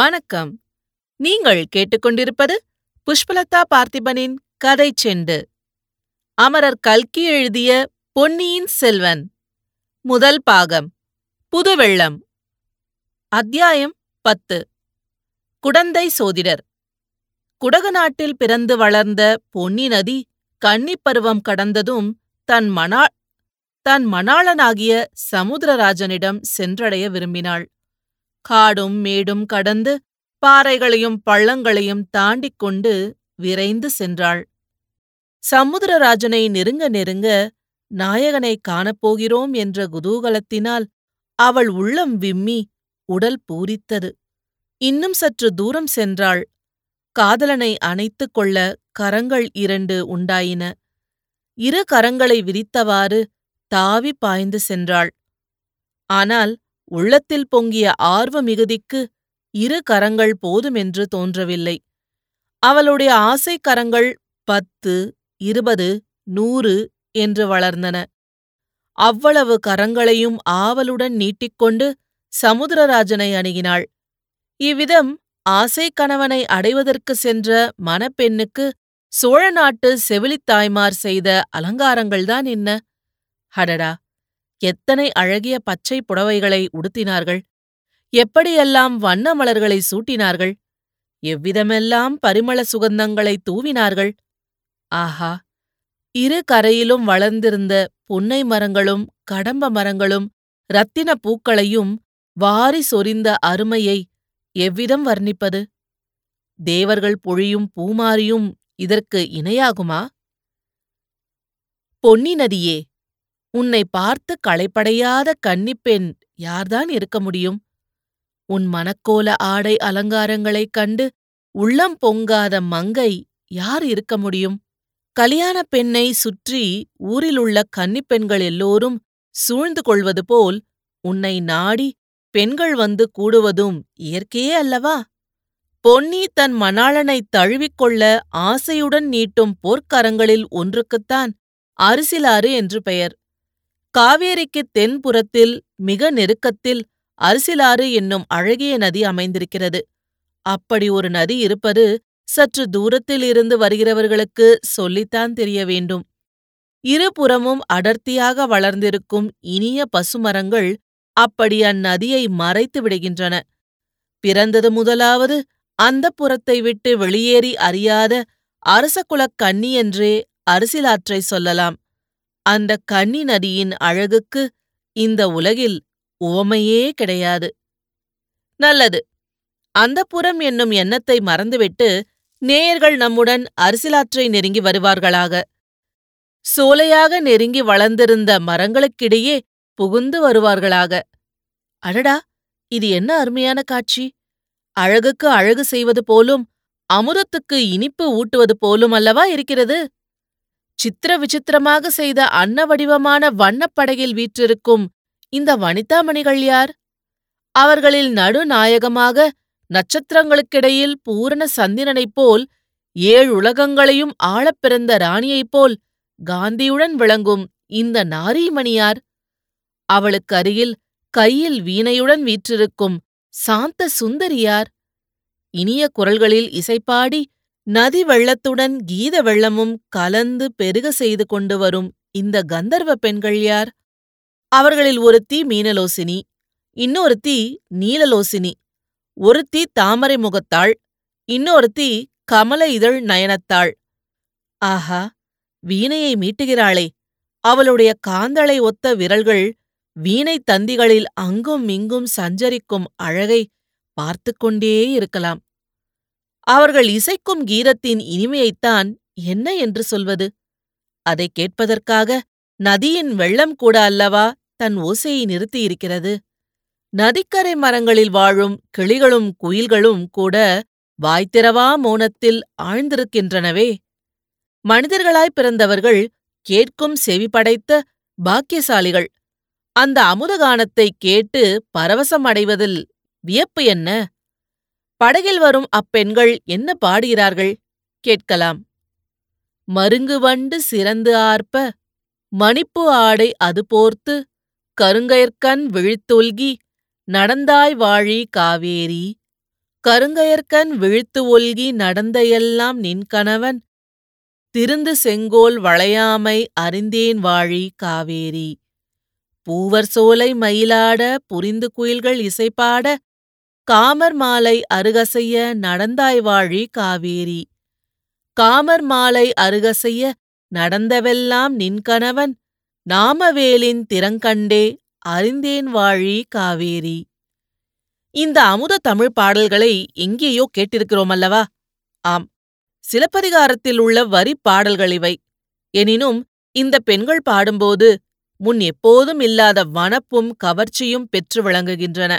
வணக்கம். நீங்கள் கேட்டுக்கொண்டிருப்பது புஷ்பலதா பார்த்திபனின் கதை செண்டு. அமரர் கல்கி எழுதிய பொன்னியின் செல்வன் முதல் பாகம் புதுவெள்ளம். அத்தியாயம் 10. குடந்தை சோதிடர். குடகு நாட்டில் பிறந்து வளர்ந்த பொன்னி நதி கன்னிப்பருவம் கடந்ததும் தன் மணாளனாகிய சமுத்திரராஜனிடம் சென்றடைய விரும்பினாள். காடும் மேடும் கடந்து பாறைகளையும் பள்ளங்களையும் தாண்டிக் கொண்டு விரைந்து சென்றாள். சமுத்திரராஜனை நெருங்க நெருங்க நாயகனை காணப்போகிறோம் என்ற குதூகலத்தினால் அவள் உள்ளம் விம்மி உடல் பூரித்தது. இன்னும் சற்று தூரம் சென்றாள். காதலனை அணைத்துக் கொள்ள கரங்கள் 2 உண்டாயின. 2 கரங்களை விரித்தவாறு தாவி பாய்ந்து சென்றாள். ஆனால் உள்ளத்தில் பொங்கிய ஆர்வ மிகுதிக்கு 2 கரங்கள் போதுமென்று தோன்றவில்லை. அவளுடைய ஆசைக்கரங்கள் 10, 20, 100 என்று வளர்ந்தன. அவ்வளவு கரங்களையும் ஆவலுடன் நீட்டிக்கொண்டு சமுத்திரராஜனை அணுகினாள். இவ்விதம் ஆசைக்கணவனை அடைவதற்கு சென்ற மணப்பெண்ணுக்கு சோழ நாட்டு செவிலித்தாய்மார் செய்த அலங்காரங்கள்தான் என்ன! ஹடடா, எத்தனை அழகிய பச்சை புடவைகளை உடுத்தினார்கள்! எப்படியெல்லாம் வண்ண மலர்களை சூட்டினார்கள்! எவ்விதமெல்லாம் பரிமள சுகந்தங்களை தூவினார்கள்! ஆஹா, 2 கரையிலும் வளர்ந்திருந்த புன்னை மரங்களும் கடம்ப மரங்களும் இரத்தின பூக்களையும் வாரி சொரிந்த அருமையை எவ்விதம் வர்ணிப்பது! தேவர்கள் பொழியும் பூமாரியும் இதற்கு இணையாகுமா? பொன்னி நதியே, உன்னை பார்த்து களைப்படையாத கன்னிப்பெண் யார்தான் இருக்க முடியும்? உன் மனக்கோல ஆடை அலங்காரங்களைக் கண்டு உள்ளம் பொங்காத மங்கை யார் இருக்க முடியும்? கல்யாண பெண்ணை சுற்றி ஊரிலுள்ள கன்னிப்பெண்கள் எல்லோரும் சூழ்ந்து கொள்வது போல் உன்னை நாடி பெண்கள் வந்து கூடுவதும் இயற்கையே அல்லவா? பொன்னி தன் மணாளனைத் தழுவிக்கொள்ள ஆசையுடன் நீட்டும் போர்க்கரங்களில் ஒன்றுக்குத்தான் அரிசிலாறு என்று பெயர். காவேரிக்கு தென்புறத்தில் மிக நெருக்கத்தில் அரிசிலாறு என்னும் அழகிய நதி அமைந்திருக்கிறது. அப்படி ஒரு நதி இருப்பது சற்று தூரத்தில் இருந்து வருகிறவர்களுக்கு சொல்லித்தான் தெரிய வேண்டும். இருபுறமும் அடர்த்தியாக வளர்ந்திருக்கும் இனிய பசுமரங்கள் அப்படி அந்நதியை மறைத்து விடுகின்றன. பிறந்தது முதலாவது அந்த புறத்தை விட்டு வெளியேறி அறியாத அரசகுலக் கன்னி என்றே அரிசிலாற்றை சொல்லலாம். அந்த கன்னி நதியின் அழகுக்கு இந்த உலகில் உவமையே கிடையாது. நல்லது, அந்த புறம் என்னும் எண்ணத்தை மறந்துவிட்டு நேயர்கள் நம்முடன் அரிசிலாற்றை நெருங்கி வருவார்களாக. சோலையாக நெருங்கி வளர்ந்திருந்த மரங்களுக்கிடையே புகுந்து வருவார்களாக. அடடா, இது என்ன அருமையான காட்சி! அழகுக்கு அழகு செய்வது போலும் அமுதத்துக்கு இனிப்பு ஊட்டுவது போலும் அல்லவா இருக்கிறது. சித்திர விசித்திரமாக செய்த அன்ன வடிவமான வண்ணப்படகில் வீற்றிருக்கும் இந்த வனிதாமணிகள் யார்? அவர்களில் நடுநாயகமாக நட்சத்திரங்களுக்கிடையில் பூரண சந்திரனைப் போல் 7 உலகங்களையும் ஆளப் பிறந்த ராணியைப் போல் காந்தியுடன் விளங்கும் இந்த நாரீமணியார்? அவளுக்கு அருகில் கையில் வீணையுடன் வீற்றிருக்கும் சாந்த சுந்தரியார்? இனிய குரல்களில் இசைப்பாடி நதி வெள்ளத்துடன் கீத வெள்ளமும் கலந்து பெருக செய்து கொண்டு வரும் இந்த கந்தர்வ பெண்கள் யார்? அவர்களில் ஒருத்தி மீனலோசினி, இன்னொருத்தி நீலலோசினி, ஒருத்தி தாமரைமுகத்தாள், இன்னொருத்தி கமல இதழ் நயனத்தாள். ஆஹா, வீணையை மீட்டுகிறாளே! அவளுடைய காந்தளை ஒத்த விரல்கள் வீணை தந்திகளில் அங்கும் இங்கும் சஞ்சரிக்கும் அழகை பார்த்து கொண்டே இருக்கலாம். அவர்கள் இசைக்கும் கீதத்தின் இனிமையைத்தான் என்ன என்று சொல்வது? அதை கேட்பதற்காக நதியின் வெள்ளம் கூட அல்லவா தன் ஓசையை நிறுத்தியிருக்கிறது. நதிக்கரை மரங்களில் வாழும் கிளிகளும் குயில்களும் கூட வாய்த்திரவா மௌனத்தில் ஆழ்ந்திருக்கின்றனவே. மனிதர்களாய் பிறந்தவர்கள் கேட்கும் செவி படைத்த பாக்கியசாலிகள். அந்த அமுதகானத்தை கேட்டு பரவசம் அடைவதில் வியப்பு என்ன? படகில் வரும் அப்பெண்கள் என்ன பாடுகிறார்கள் கேட்கலாம். மருங்கு வண்டு சிறந்து ஆர்ப்ப மணிப்பு ஆடை அது போர்த்து கருங்கயற்கண் விழித்தொல்கி நடந்தாய் வாழி காவேரி கருங்கயற்கண் விழித்து ஒல்கி நடந்தையெல்லாம் நின் கணவன் திருந்து செங்கோல் வளையாமை அறிந்தேன் வாழி காவேரி. பூவர் சோலை மயிலாட புரிந்து குயில்கள் இசைப்பாட காமர் மாலை அருகசைய நடந்தாய் வாழி காவேரி. காமர் மாலை அருகசைய நடந்தவெல்லாம் நின் கணவன் நாமவேலின் திறங்கண்டே அறிந்தேன் வாழி காவேரி. இந்த அமுத தமிழ் பாடல்களை எங்கேயோ கேட்டிருக்கிறோமல்லவா? ஆம், சிலப்பதிகாரத்தில் உள்ள வரி பாடல்கள் இவை. எனினும் இந்த பெண்கள் பாடும்போது முன் எப்போதும் இல்லாத வனப்பும் கவர்ச்சியும் பெற்று விளங்குகின்றன.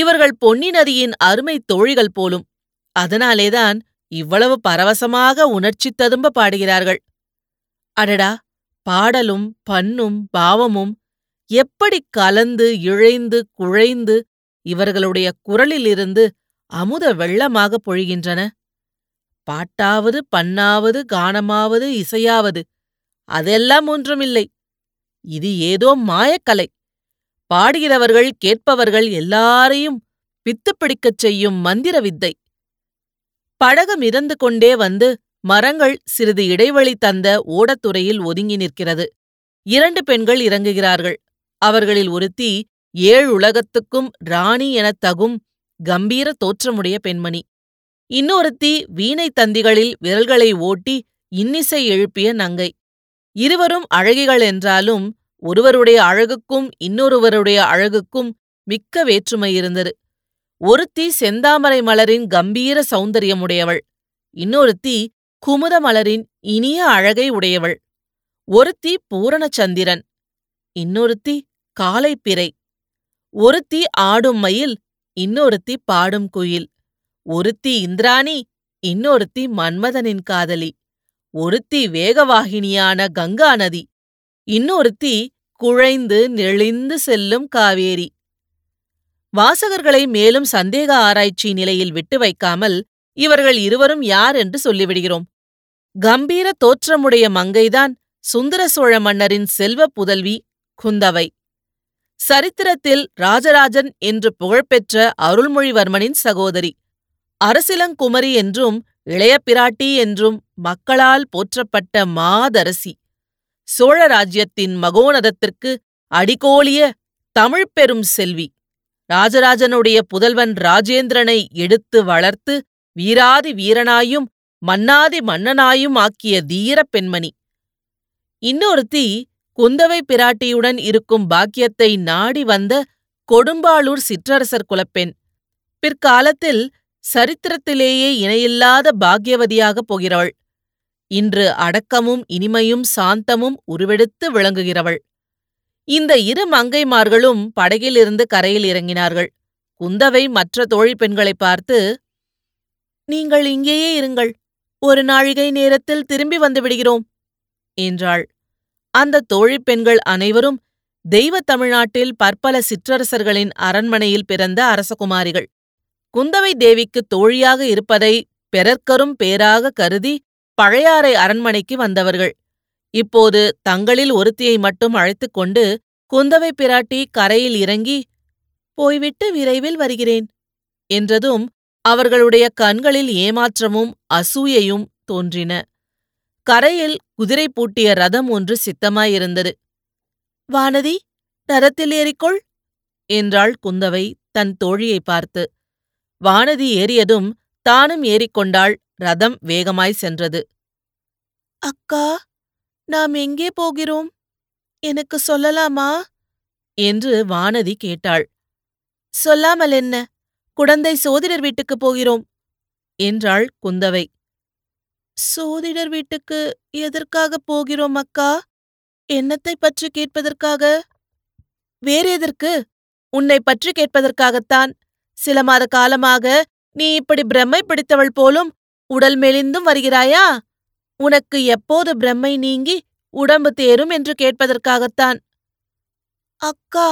இவர்கள் பொன்னி நதியின் அருமை தோழிகள் போலும். அதனாலேதான் இவ்வளவு பரவசமாக உணர்ச்சி ததும்ப பாடுகிறார்கள். அடடா, பாடலும் பண்ணும் பாவமும் எப்படி கலந்து இழைந்து குழைந்து இவர்களுடைய குரலிலிருந்து அமுத வெள்ளமாக பொழிகின்றன! பாட்டாவது பண்ணாவது கானமாவது இசையாவது அதெல்லாம் ஒன்றுமில்லை. இது ஏதோ மாயக்கலை. பாடுகிறவர்கள் கேட்பவர்கள் எல்லாரையும் பித்து பிடிக்கச் செய்யும் மந்திர வித்தை. படகு மிதந்து கொண்டே வந்து மரங்கள் சிறிது இடைவெளி தந்த ஓடத்துறையில் ஒதுங்கி நிற்கிறது. இரண்டு பெண்கள் இறங்குகிறார்கள். அவர்களில் ஒருத்தி ஏழுலகத்துக்கும் ராணி எனத் தகும் கம்பீர தோற்றமுடைய பெண்மணி. இன்னொருத்தி வீணை தந்திகளில் விரல்களை ஓட்டி இன்னிசை எழுப்பிய நங்கை. இருவரும் அழகிகள் என்றாலும் ஒருவருடைய அழகுக்கும் இன்னொருவருடைய அழகுக்கும் மிக்க வேற்றுமை இருந்தது. ஒருத்தி செந்தாமரை மலரின் கம்பீர சௌந்தரியமுடையவள், இன்னொருத்தி குமுத மலரின் இனிய அழகை உடையவள். ஒருத்தி பூரணச்சந்திரன், இன்னொருத்தி காலைப்பிறை. ஒருத்தி ஆடும் மயில், இன்னொருத்தி பாடும் குயில். ஒருத்தி இந்திராணி, இன்னொருத்தி மன்மதனின் காதலி. ஒருத்தி வேகவாகினியான கங்கா நதி, இன்னொருத்தி குழைந்து நெளிந்து செல்லும் காவேரி. வாசகர்களை மேலும் சந்தேக ஆராய்ச்சி நிலையில் விட்டு வைக்காமல் இவர்கள் இருவரும் யார் என்று சொல்லிவிடுகிறோம். கம்பீர தோற்றமுடைய மங்கைதான் சுந்தர சோழ மன்னரின் செல்வ புதல்வி குந்தவை. சரித்திரத்தில் ராஜராஜன் என்று புகழ்பெற்ற அருள்மொழிவர்மனின் சகோதரி, அரசிலங்குமரி என்றும் இளைய பிராட்டி என்றும் மக்களால் போற்றப்பட்ட மாதரசி, சோழ ராஜ்யத்தின் மகோனதத்திற்கு அடிகோலிய தமிழ் பெரும் செல்வி, ராஜராஜனுடைய புதல்வன் ராஜேந்திரனை எடுத்து வளர்த்து வீராதி வீரனாயும் மன்னாதி மன்னனாயும் ஆக்கிய தீர பெண்மணி. இன்னொருத்தி குந்தவை பிராட்டியுடன் இருக்கும் பாக்கியத்தை நாடி வந்த கொடும்பாளூர் சிற்றரசர் குலப்பெண், பிற்காலத்தில் சரித்திரத்திலேயே இணையில்லாத பாக்கியவதியாகப் போகிறவள். இன்று அடக்கமும் இனிமையும் சாந்தமும் உருவெடுத்து விளங்குகிறவள். இந்த இரு மங்கைமார்களும் படகிலிருந்து கரையில் இறங்கினார்கள். குந்தவை மற்ற தோழி பெண்களை பார்த்து, நீங்கள் இங்கேயே இருங்கள், ஒரு நாழிகை நேரத்தில் திரும்பி வந்துவிடுகிறோம் என்றாள். அந்த தோழி பெண்கள் அனைவரும் தெய்வ தமிழ்நாட்டில் பற்பல சிற்றரசர்களின் அரண்மனையில் பிறந்த அரசகுமாரிகள். குந்தவை தேவிக்கு தோழியாக இருப்பதை பிறர்க்கரும் பேராக கருதி பழையாறை அரண்மனைக்கு வந்தவர்கள். இப்போது தங்களில் ஒருத்தியை மட்டும் அழைத்துக் கொண்டு குந்தவை பிராட்டி கரையில் இறங்கி, போய்விட்டு விரைவில் வருகிறேன் என்றதும் அவர்களுடைய கண்களில் ஏமாற்றமும் அசூயையும் தோன்றின. கரையில் குதிரை பூட்டிய ரதம் ஒன்று சித்தமாயிருந்தது. வானதி, ரதத்தில் ஏறிக்கொள் என்றாள் குந்தவை தன் தோழியை பார்த்து. வானதி ஏறியதும் தானும் ஏறிக்கொண்டாள். ரதம் வேகமாய் சென்றது. அக்கா, நாம் எங்கே போகிறோம், எனக்கு சொல்லலாமா என்று வானதி கேட்டாள். சொல்லாமல் என்ன, குடந்தை சோதிடர் வீட்டுக்குப் போகிறோம் என்றாள் குந்தவை. சோதிடர் வீட்டுக்கு எதற்காகப் போகிறோம் அக்கா? என்னத்தை பற்றி கேட்பதற்காக? வேறு எதற்கு? உன்னை பற்றி கேட்பதற்காகத்தான். சில மாத காலமாக நீ இப்படி பிரம்மை பிடித்தவள் போலும் உடல் மெலிந்தும் வருகிறாயா? உனக்கு எப்போது பிரம்மை நீங்கி உடம்பு தேரும் என்று கேட்பதற்காகத்தான். அக்கா,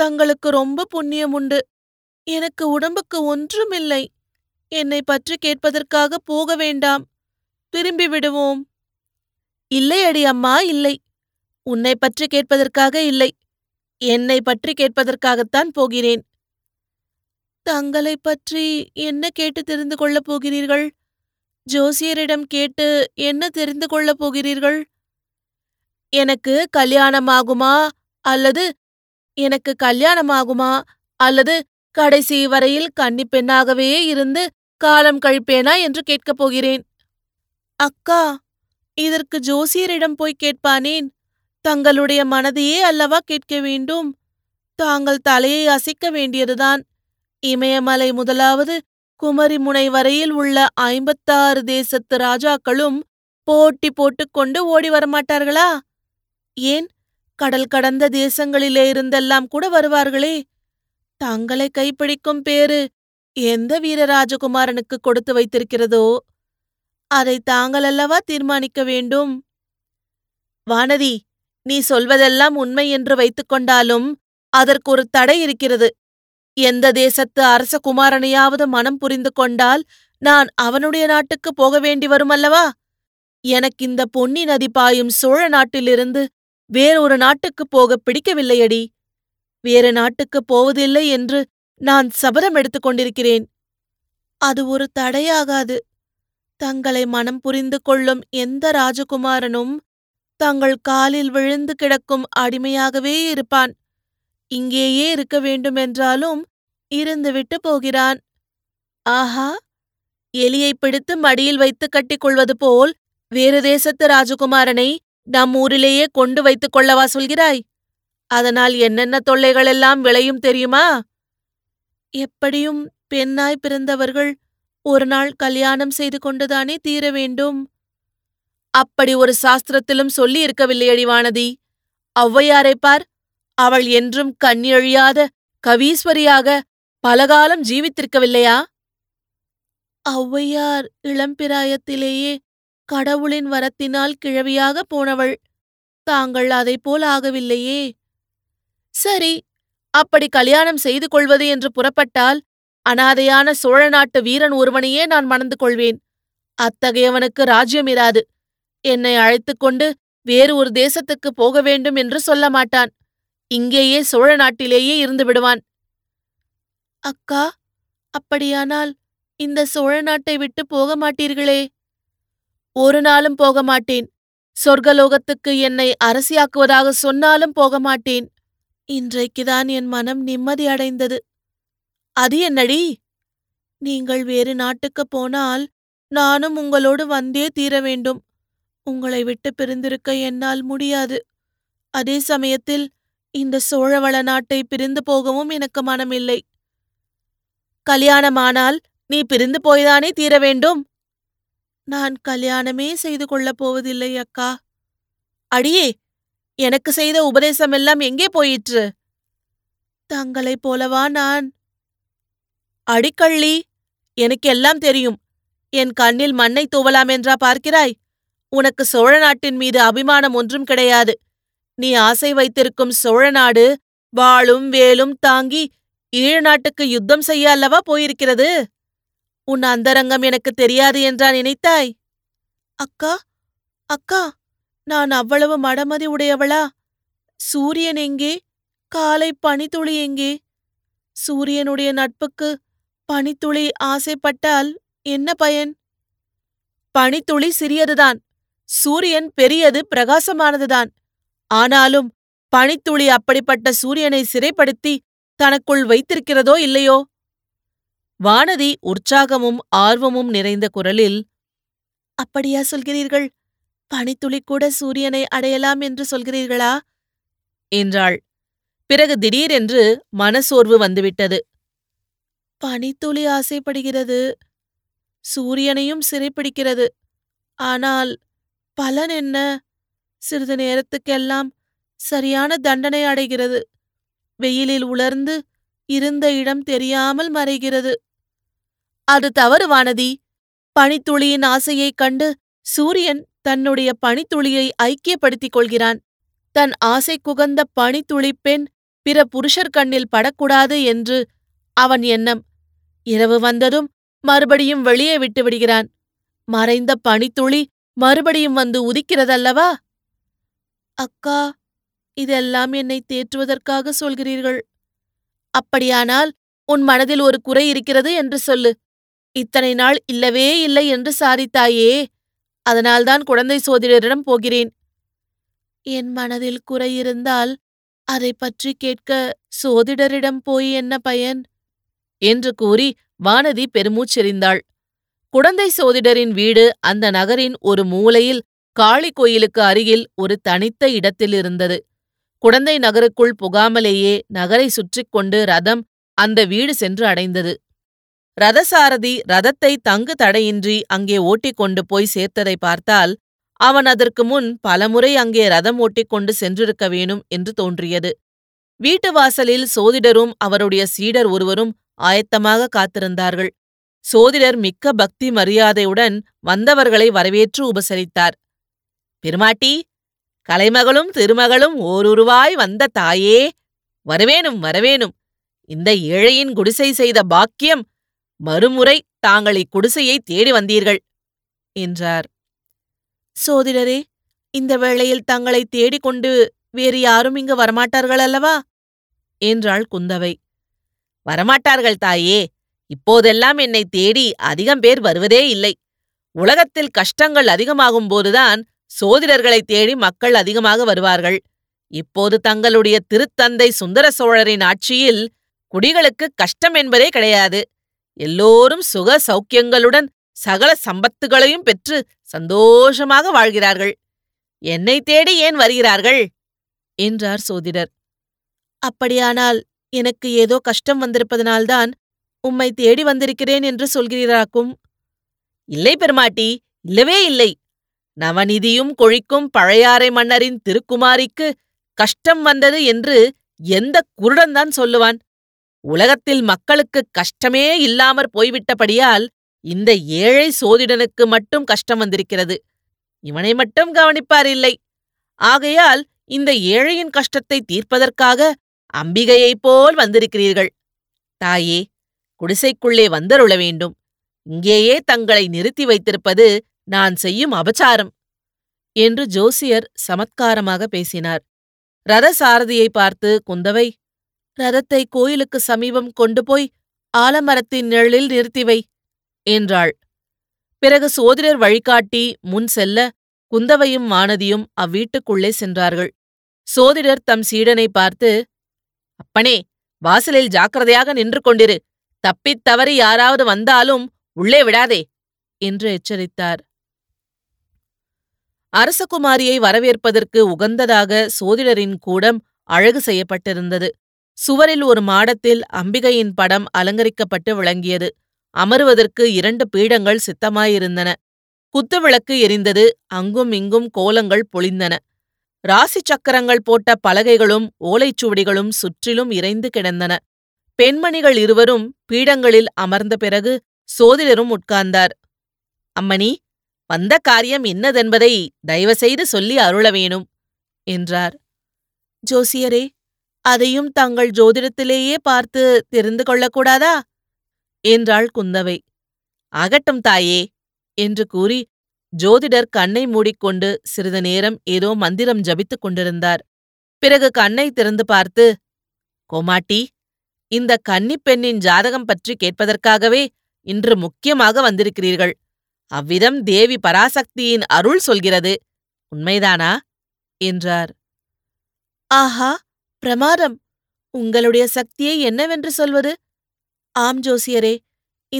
தங்களுக்கு ரொம்ப புண்ணியம் உண்டு. எனக்கு உடம்புக்கு ஒன்றுமில்லை. என்னை பற்றி கேட்பதற்காக போக வேண்டாம், திரும்பி விடுவோம். இல்லை அடி அம்மா, இல்லை. உன்னை பற்றி கேட்பதற்காக இல்லை, என்னை பற்றி கேட்பதற்காகத்தான் போகிறேன். தங்களை பற்றி என்ன கேட்டு தெரிந்து கொள்ளப் போகிறீர்கள்? ஜோசியரிடம் கேட்டு என்ன தெரிந்து கொள்ளப் போகிறீர்கள்? எனக்கு கல்யாணமாகுமா அல்லது கடைசி வரையில் கன்னி பெண்ணாகவே இருந்து காலம் கழிப்பேனா என்று கேட்கப் போகிறேன். அக்கா, இதற்கு ஜோசியரிடம் போய் கேட்பானேன்? தங்களுடைய மனதையே அல்லவா கேட்க வேண்டும்? தாங்கள் தலையை அசைக்க வேண்டியதுதான். இமயமலை முதலாவது குமரிமுனை வரையில் உள்ள 56 தேசத்து ராஜாக்களும் போட்டி போட்டுக்கொண்டு ஓடி வரமாட்டார்களா? ஏன், கடல் கடந்த தேசங்களிலே இருந்தெல்லாம் கூட வருவார்களே. தங்களை கைப்பிடிக்கும் பேரு எந்த வீரராஜகுமாரனுக்கு கொடுத்து வைத்திருக்கிறதோ அதை தாங்கள் அல்லவா தீர்மானிக்க வேண்டும். வானதி, நீ சொல்வதெல்லாம் உண்மை என்று வைத்துக்கொண்டாலும் அதற்கு ஒரு தடை இருக்கிறது. எந்த தேசத்து அரசகுமாரனையாவது மனம் புரிந்து கொண்டால் நான் அவனுடைய நாட்டுக்கு போக வேண்டி வருமல்லவா? எனக்கு இந்த பொன்னி நதி பாயும் சோழ நாட்டிலிருந்து வேறொரு நாட்டுக்கு போக பிடிக்கவில்லையடி. வேறு நாட்டுக்கு போவதில்லை என்று நான் சபதம் எடுத்துக்கொண்டிருக்கிறேன். அது ஒரு தடையாகாது. தங்களை மனம் புரிந்து கொள்ளும் எந்த ராஜகுமாரனும் தங்கள் காலில் விழுந்து கிடக்கும் அடிமையாகவே இருப்பான். இங்கேயே இருக்க வேண்டுமென்றாலும் இருந்துவிட்டு போகிறான். ஆஹா, எலியை பிடித்து மடியில் வைத்து கட்டிக்கொள்வது போல் வேறு தேசத்து ராஜகுமாரனை நம் ஊரிலேயே கொண்டு வைத்துக் கொள்ளவா சொல்கிறாய்? அதனால் என்னென்ன தொல்லைகளெல்லாம் விளையும் தெரியுமா? எப்படியும் பெண்ணாய் பிறந்தவர்கள் ஒரு நாள் கல்யாணம் செய்து கொண்டுதானே தீர வேண்டும். அப்படி ஒரு சாஸ்திரத்திலும் சொல்லி இருக்கவில்லையடி வானதி. ஔவையாரை பார், அவள் என்றும் கண்ணியழியாத கவீஸ்வரியாக பலகாலம் ஜீவித்திருக்கவில்லையா? ஔவையார் இளம்பிராயத்திலேயே கடவுளின் வரத்தினால் கிழவியாக போனவள். தாங்கள் அதைப்போல் ஆகவில்லையே. சரி, அப்படி கல்யாணம் செய்து கொள்வது என்று புறப்பட்டால் அனாதையான சோழ நாட்டு வீரன் ஒருவனையே நான் மணந்து கொள்வேன். அத்தகையவனுக்கு ராஜ்யம் இராது. என்னை அழைத்துக்கொண்டு வேறு ஒரு தேசத்துக்கு போக வேண்டும் என்று சொல்ல மாட்டான். இங்கேயே சோழ நாட்டிலேயே இருந்து விடுவான். அக்கா, அப்படியானால் இந்த சோழ நாட்டை விட்டு போக மாட்டீர்களே? ஒரு நாளும் போக மாட்டேன். சொர்க்கலோகத்துக்கு என்னை அரசியாக்குவதாக சொன்னாலும் போக மாட்டேன். இன்றைக்குதான் என் மனம் நிம்மதியடைந்தது. அது என்னடி? நீங்கள் வேறு நாட்டுக்கு போனால் நானும் உங்களோடு வந்தே தீர வேண்டும். உங்களை விட்டு பிரிந்திருக்க என்னால் முடியாது. அதே சமயத்தில் இந்த சோழவள நாட்டை பிரிந்து போகவும் எனக்கு மனமில்லை. கல்யாணமானால் நீ பிரிந்து போய்தானே தீர வேண்டும். நான் கல்யாணமே செய்து கொள்ளப் போவதில்லை அக்கா. அடியே, எனக்கு செய்த உபதேசமெல்லாம் எங்கே போயிற்று? தங்களைப் போலவா நான்? அடிக்கள்ளி, எனக்கு எல்லாம் தெரியும். என் கண்ணில் மண்ணை தூவலாமென்றா பார்க்கிறாய்? உனக்கு சோழ நாட்டின் மீது அபிமானம் ஒன்றும் கிடையாது. நீ ஆசை வைத்திருக்கும் சோழ நாடு வாளும் வேலும் தாங்கி ஈழ நாட்டுக்கு யுத்தம் செய்ய அல்லவா போயிருக்கிறது. உன் அந்தரங்கம் எனக்கு தெரியாது என்றா நினைத்தாய்? அக்கா, அக்கா, நான் அவ்வளவு மடமதி உடையவளா? சூரியன் எங்கே? காலை பனித்துளி எங்கே? சூரியனுடைய நட்புக்கு பனித்துளி ஆசைப்பட்டால் என்ன பயன்? பனித்துளி சிறியதுதான், சூரியன் பெரியது பிரகாசமானதுதான். ஆனாலும் பனித்துளி அப்படிப்பட்ட சூரியனை சிறைப்படுத்தி தனக்குள் வைத்திருக்கிறதோ இல்லையோ? வானதி உற்சாகமும் ஆர்வமும் நிறைந்த குரலில், அப்படியா சொல்கிறீர்கள்? பனித்துளி கூட சூரியனை அடையலாம் என்று சொல்கிறீர்களா என்றாள். பிறகு திடீரென்று மனசோர்வு வந்துவிட்டது. பனித்துளி ஆசைப்படுகிறது, சூரியனையும் சிறைப்பிடிக்கிறது. ஆனால் பலன் என்ன? சிறிது நேரத்துக்கெல்லாம் சரியான தண்டனை அடைகிறது. வெயிலில் உலர்ந்து இருந்த இடம் தெரியாமல் மறைகிறது. அது தவறு வானதி. பனித்துளியின் ஆசையைக் கண்டு சூரியன் தன்னுடைய பனித்துளியை ஐக்கியப்படுத்திக் கொள்கிறான். தன் ஆசை குகந்த பனித்துளி பெண் பிற புருஷர் கண்ணில் படக்கூடாது என்று அவன் எண்ணம். இரவு வந்ததும் மறுபடியும் வெளியே விட்டுவிடுகிறான். மறைந்த பனித்துளி மறுபடியும் வந்து உதிக்கிறதல்லவா? அக்கா, இதெல்லாம் என்னை தேற்றுவதற்காக சொல்கிறீர்கள். அப்படியானால் உன் மனதில் ஒரு குறை இருக்கிறது என்று சொல்லு. இத்தனை நாள் இல்லவே இல்லை என்று சாதித்தாயே, அதனால்தான் குடந்தை சோதிடரிடம் போகிறேன். என் மனதில் குறை இருந்தால் அதை பற்றி கேட்க சோதிடரிடம் போய் என்ன பயன் என்று கூறி வானதி பெருமூச்செறிந்தாள். குடந்தை சோதிடரின் வீடு அந்த நகரின் ஒரு மூலையில் காளி கோயிலுக்கு அருகில் ஒரு தனித்த இடத்தில் இருந்தது. குடந்தை நகருக்குள் புகாமலேயே நகரை சுற்றி கொண்டு ரதம் அந்த வீடு சென்று அடைந்தது. ரதசாரதி ரதத்தை தங்கு தடையின்றி அங்கே ஓட்டிக்கொண்டு போய் சேர்த்ததை பார்த்தால் அவன் அதற்கு முன் பலமுறை அங்கே ரதம் ஓட்டிக்கொண்டு சென்றிருக்க வேணும் என்று தோன்றியது. வீட்டு வாசலில் சோதிடரும் அவருடைய சீடர் ஒருவரும் ஆயத்தமாக காத்திருந்தார்கள். சோதிடர் மிக்க பக்தி மரியாதையுடன் வந்தவர்களை வரவேற்று உபசரித்தார். பெருமாட்டி, கலைமகளும் திருமகளும் ஓருருவாய் வந்த தாயே, வரவேணும் வரவேணும். இந்த ஏழையின் குடிசை செய்த பாக்கியம், மறுமுறை தாங்கள் இக்குடிசையை தேடி வந்தீர்கள் என்றார். சோதிடரே, இந்த வேளையில் தங்களை தேடிக்கொண்டு வேறு யாரும் இங்கு வரமாட்டார்கள் அல்லவா என்றாள் குந்தவை. வரமாட்டார்கள் தாயே, இப்போதெல்லாம் என்னை தேடி அதிகம் பேர் வருவதே இல்லை. உலகத்தில் கஷ்டங்கள் அதிகமாகும் போதுதான் சோதிடர்களை தேடி மக்கள் அதிகமாக வருவார்கள். இப்போது தங்களுடைய திருத்தந்தை சுந்தர சோழரின் ஆட்சியில் குடிகளுக்கு கஷ்டம் என்பதே கிடையாது. எல்லோரும் சுக சௌக்கியங்களுடன் சகல சம்பத்துகளையும் பெற்று சந்தோஷமாக வாழ்கிறார்கள். என்னை தேடி ஏன் வருகிறார்கள் என்றார் சோதிடர். அப்படியானால் எனக்கு ஏதோ கஷ்டம் வந்திருப்பதனால்தான் உம்மை தேடி வந்திருக்கிறேன் என்று சொல்கிறீராக்கும். இல்லை பெருமாட்டி, இல்லவே இல்லை. நவநிதியும் கொழிக்கும் பழையாறை மன்னரின் திருக்குமாரிக்கு கஷ்டம் வந்தது என்று எந்த குருடன்தான் சொல்லுவான்? உலகத்தில் மக்களுக்கு கஷ்டமே இல்லாமற் போய்விட்டபடியால் இந்த ஏழை சோதிடனுக்கு மட்டும் கஷ்டம் வந்திருக்கிறது. இவனை மட்டும் கவனிப்பார் இல்லை. ஆகையால் இந்த ஏழையின் கஷ்டத்தை தீர்ப்பதற்காக அம்பிகையைப் போல் வந்திருக்கிறீர்கள். தாயே, குடிசைக்குள்ளே வந்தருள வேண்டும். இங்கேயே தங்களை நிறுத்தி வைத்திருப்பது நான் செய்யும் அபச்சாரம் என்று ஜோசியர் சமத்காரமாக பேசினார். ரதசாரதியை பார்த்து குந்தவை, ரதத்தை கோயிலுக்கு சமீபம் கொண்டு போய் ஆலமரத்தின் நிழலில் நிறுத்திவை என்றாள். பிறகு சோதிடர் வழிகாட்டி முன் செல்ல குந்தவையும் வானதியும் அவ்வீட்டுக்குள்ளே சென்றார்கள். சோதிடர் தம் சீடனை பார்த்து, அப்பனே, வாசலில் ஜாக்கிரதையாக நின்று கொண்டிரு. தப்பித் தவறி யாராவது வந்தாலும் உள்ளே விடாதே என்று எச்சரித்தார். அரசகுமாரியை வரவேற்பதற்கு உகந்ததாக சோதிடரின் கூடம் அழகு செய்யப்பட்டிருந்தது. சுவரில் ஒரு மாடத்தில் அம்பிகையின் படம் அலங்கரிக்கப்பட்டு விளங்கியது. அமருவதற்கு 2 பீடங்கள் சித்தமாயிருந்தன. குத்துவிளக்கு எரிந்தது. அங்கும் இங்கும் கோலங்கள் பொழிந்தன. ராசி சக்கரங்கள் போட்ட பலகைகளும் ஓலைச்சுவடிகளும் சுற்றிலும் இறைந்து கிடந்தன. பெண்மணிகள் இருவரும் பீடங்களில் அமர்ந்த பிறகு சோதிடரும் உட்கார்ந்தார். அம்மணி, வந்த காரியம் இன்னதென்பதை தயவுசெய்து சொல்லி அருள வேணும் என்றார். ஜோசியரே, அதையும் தாங்கள் ஜோதிடத்திலேயே பார்த்து தெரிந்து கொள்ளக்கூடாதா என்றாள் குந்தவை. அகட்டும் தாயே என்று கூறி ஜோதிடர் கண்ணை மூடிக்கொண்டு சிறிது நேரம் ஏதோ மந்திரம் ஜபித்துக் கொண்டிருந்தார். பிறகு கண்ணை திறந்து பார்த்து, கோமாட்டி, இந்த கன்னிப்பெண்ணின் ஜாதகம் பற்றி கேட்பதற்காகவே இன்று முக்கியமாக வந்திருக்கிறீர்கள். அவ்விதம் தேவி பராசக்தியின் அருள் சொல்கிறது, உண்மைதானா என்றார். ஆஹா, பிரமாதம்! உங்களுடைய சக்தியை என்னவென்று சொல்வது? ஆம் ஜோசியரே,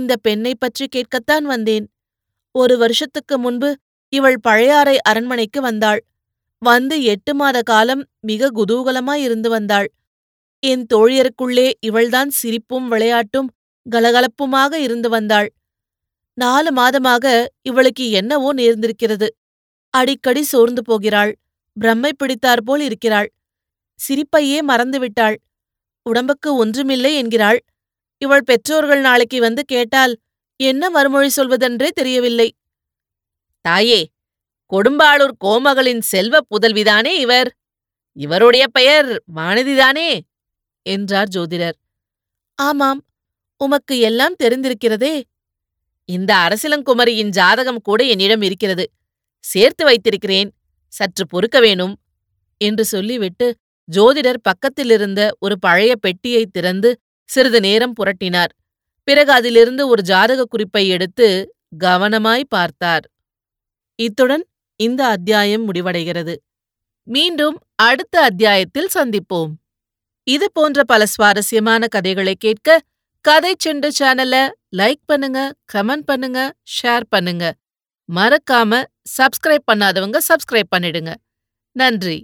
இந்த பெண்ணை பற்றி கேட்கத்தான் வந்தேன். 1 வருஷத்துக்கு முன்பு இவள் பழையாறை அரண்மனைக்கு வந்தாள். வந்து 8 மாத காலம் மிக குதூகலமாயிருந்து வந்தாள். என் தோழியருக்குள்ளே இவள்தான் சிரிப்பும் விளையாட்டும் கலகலப்புமாக இருந்து வந்தாள். 4 மாதமாக இவளுக்கு என்னவோ நேர்ந்திருக்கிறது. அடிக்கடி சோர்ந்து போகிறாள். பிரம்மை பிடித்தாற்போல் இருக்கிறாள். சிரிப்பையே மறந்துவிட்டாள். உடம்புக்கு ஒன்றுமில்லை என்கிறாள். இவள் பெற்றோர்கள் நாளைக்கு வந்து கேட்டால் என்ன மறுமொழி சொல்வதென்றே தெரியவில்லை. தாயே, கொடும்பாளூர் கோமகளின் செல்வ புதல்விதானே இவர். இவருடைய பெயர் வானதிதானே என்றார் ஜோதிடர். ஆமாம், உமக்கு எல்லாம் தெரிந்திருக்கிறதே. இந்த அரசிலங்குமரியின் ஜாதகம் கூட என்னிடம் இருக்கிறது. சேர்த்து வைத்திருக்கிறேன், சற்று பொறுக்க வேணும் என்று சொல்லிவிட்டு ஜோதிடர் பக்கத்திலிருந்த ஒரு பழைய பெட்டியை திறந்து சிறிது நேரம் புரட்டினார். பிறகு அதிலிருந்து ஒரு ஜாதக குறிப்பை எடுத்து கவனமாய் பார்த்தார். இத்துடன் இந்த அத்தியாயம் முடிவடைகிறது. மீண்டும் அடுத்த அத்தியாயத்தில் சந்திப்போம். இது போன்ற பல சுவாரஸ்யமான கதைகளை கேட்க கதை செண்டு சேனலை லைக் பண்ணுங்க, கமெண்ட் பண்ணுங்க, ஷேர் பண்ணுங்க. மறக்காம சப்ஸ்கிரைப் பண்ணாதவங்க சப்ஸ்கிரைப் பண்ணிடுங்க. நன்றி.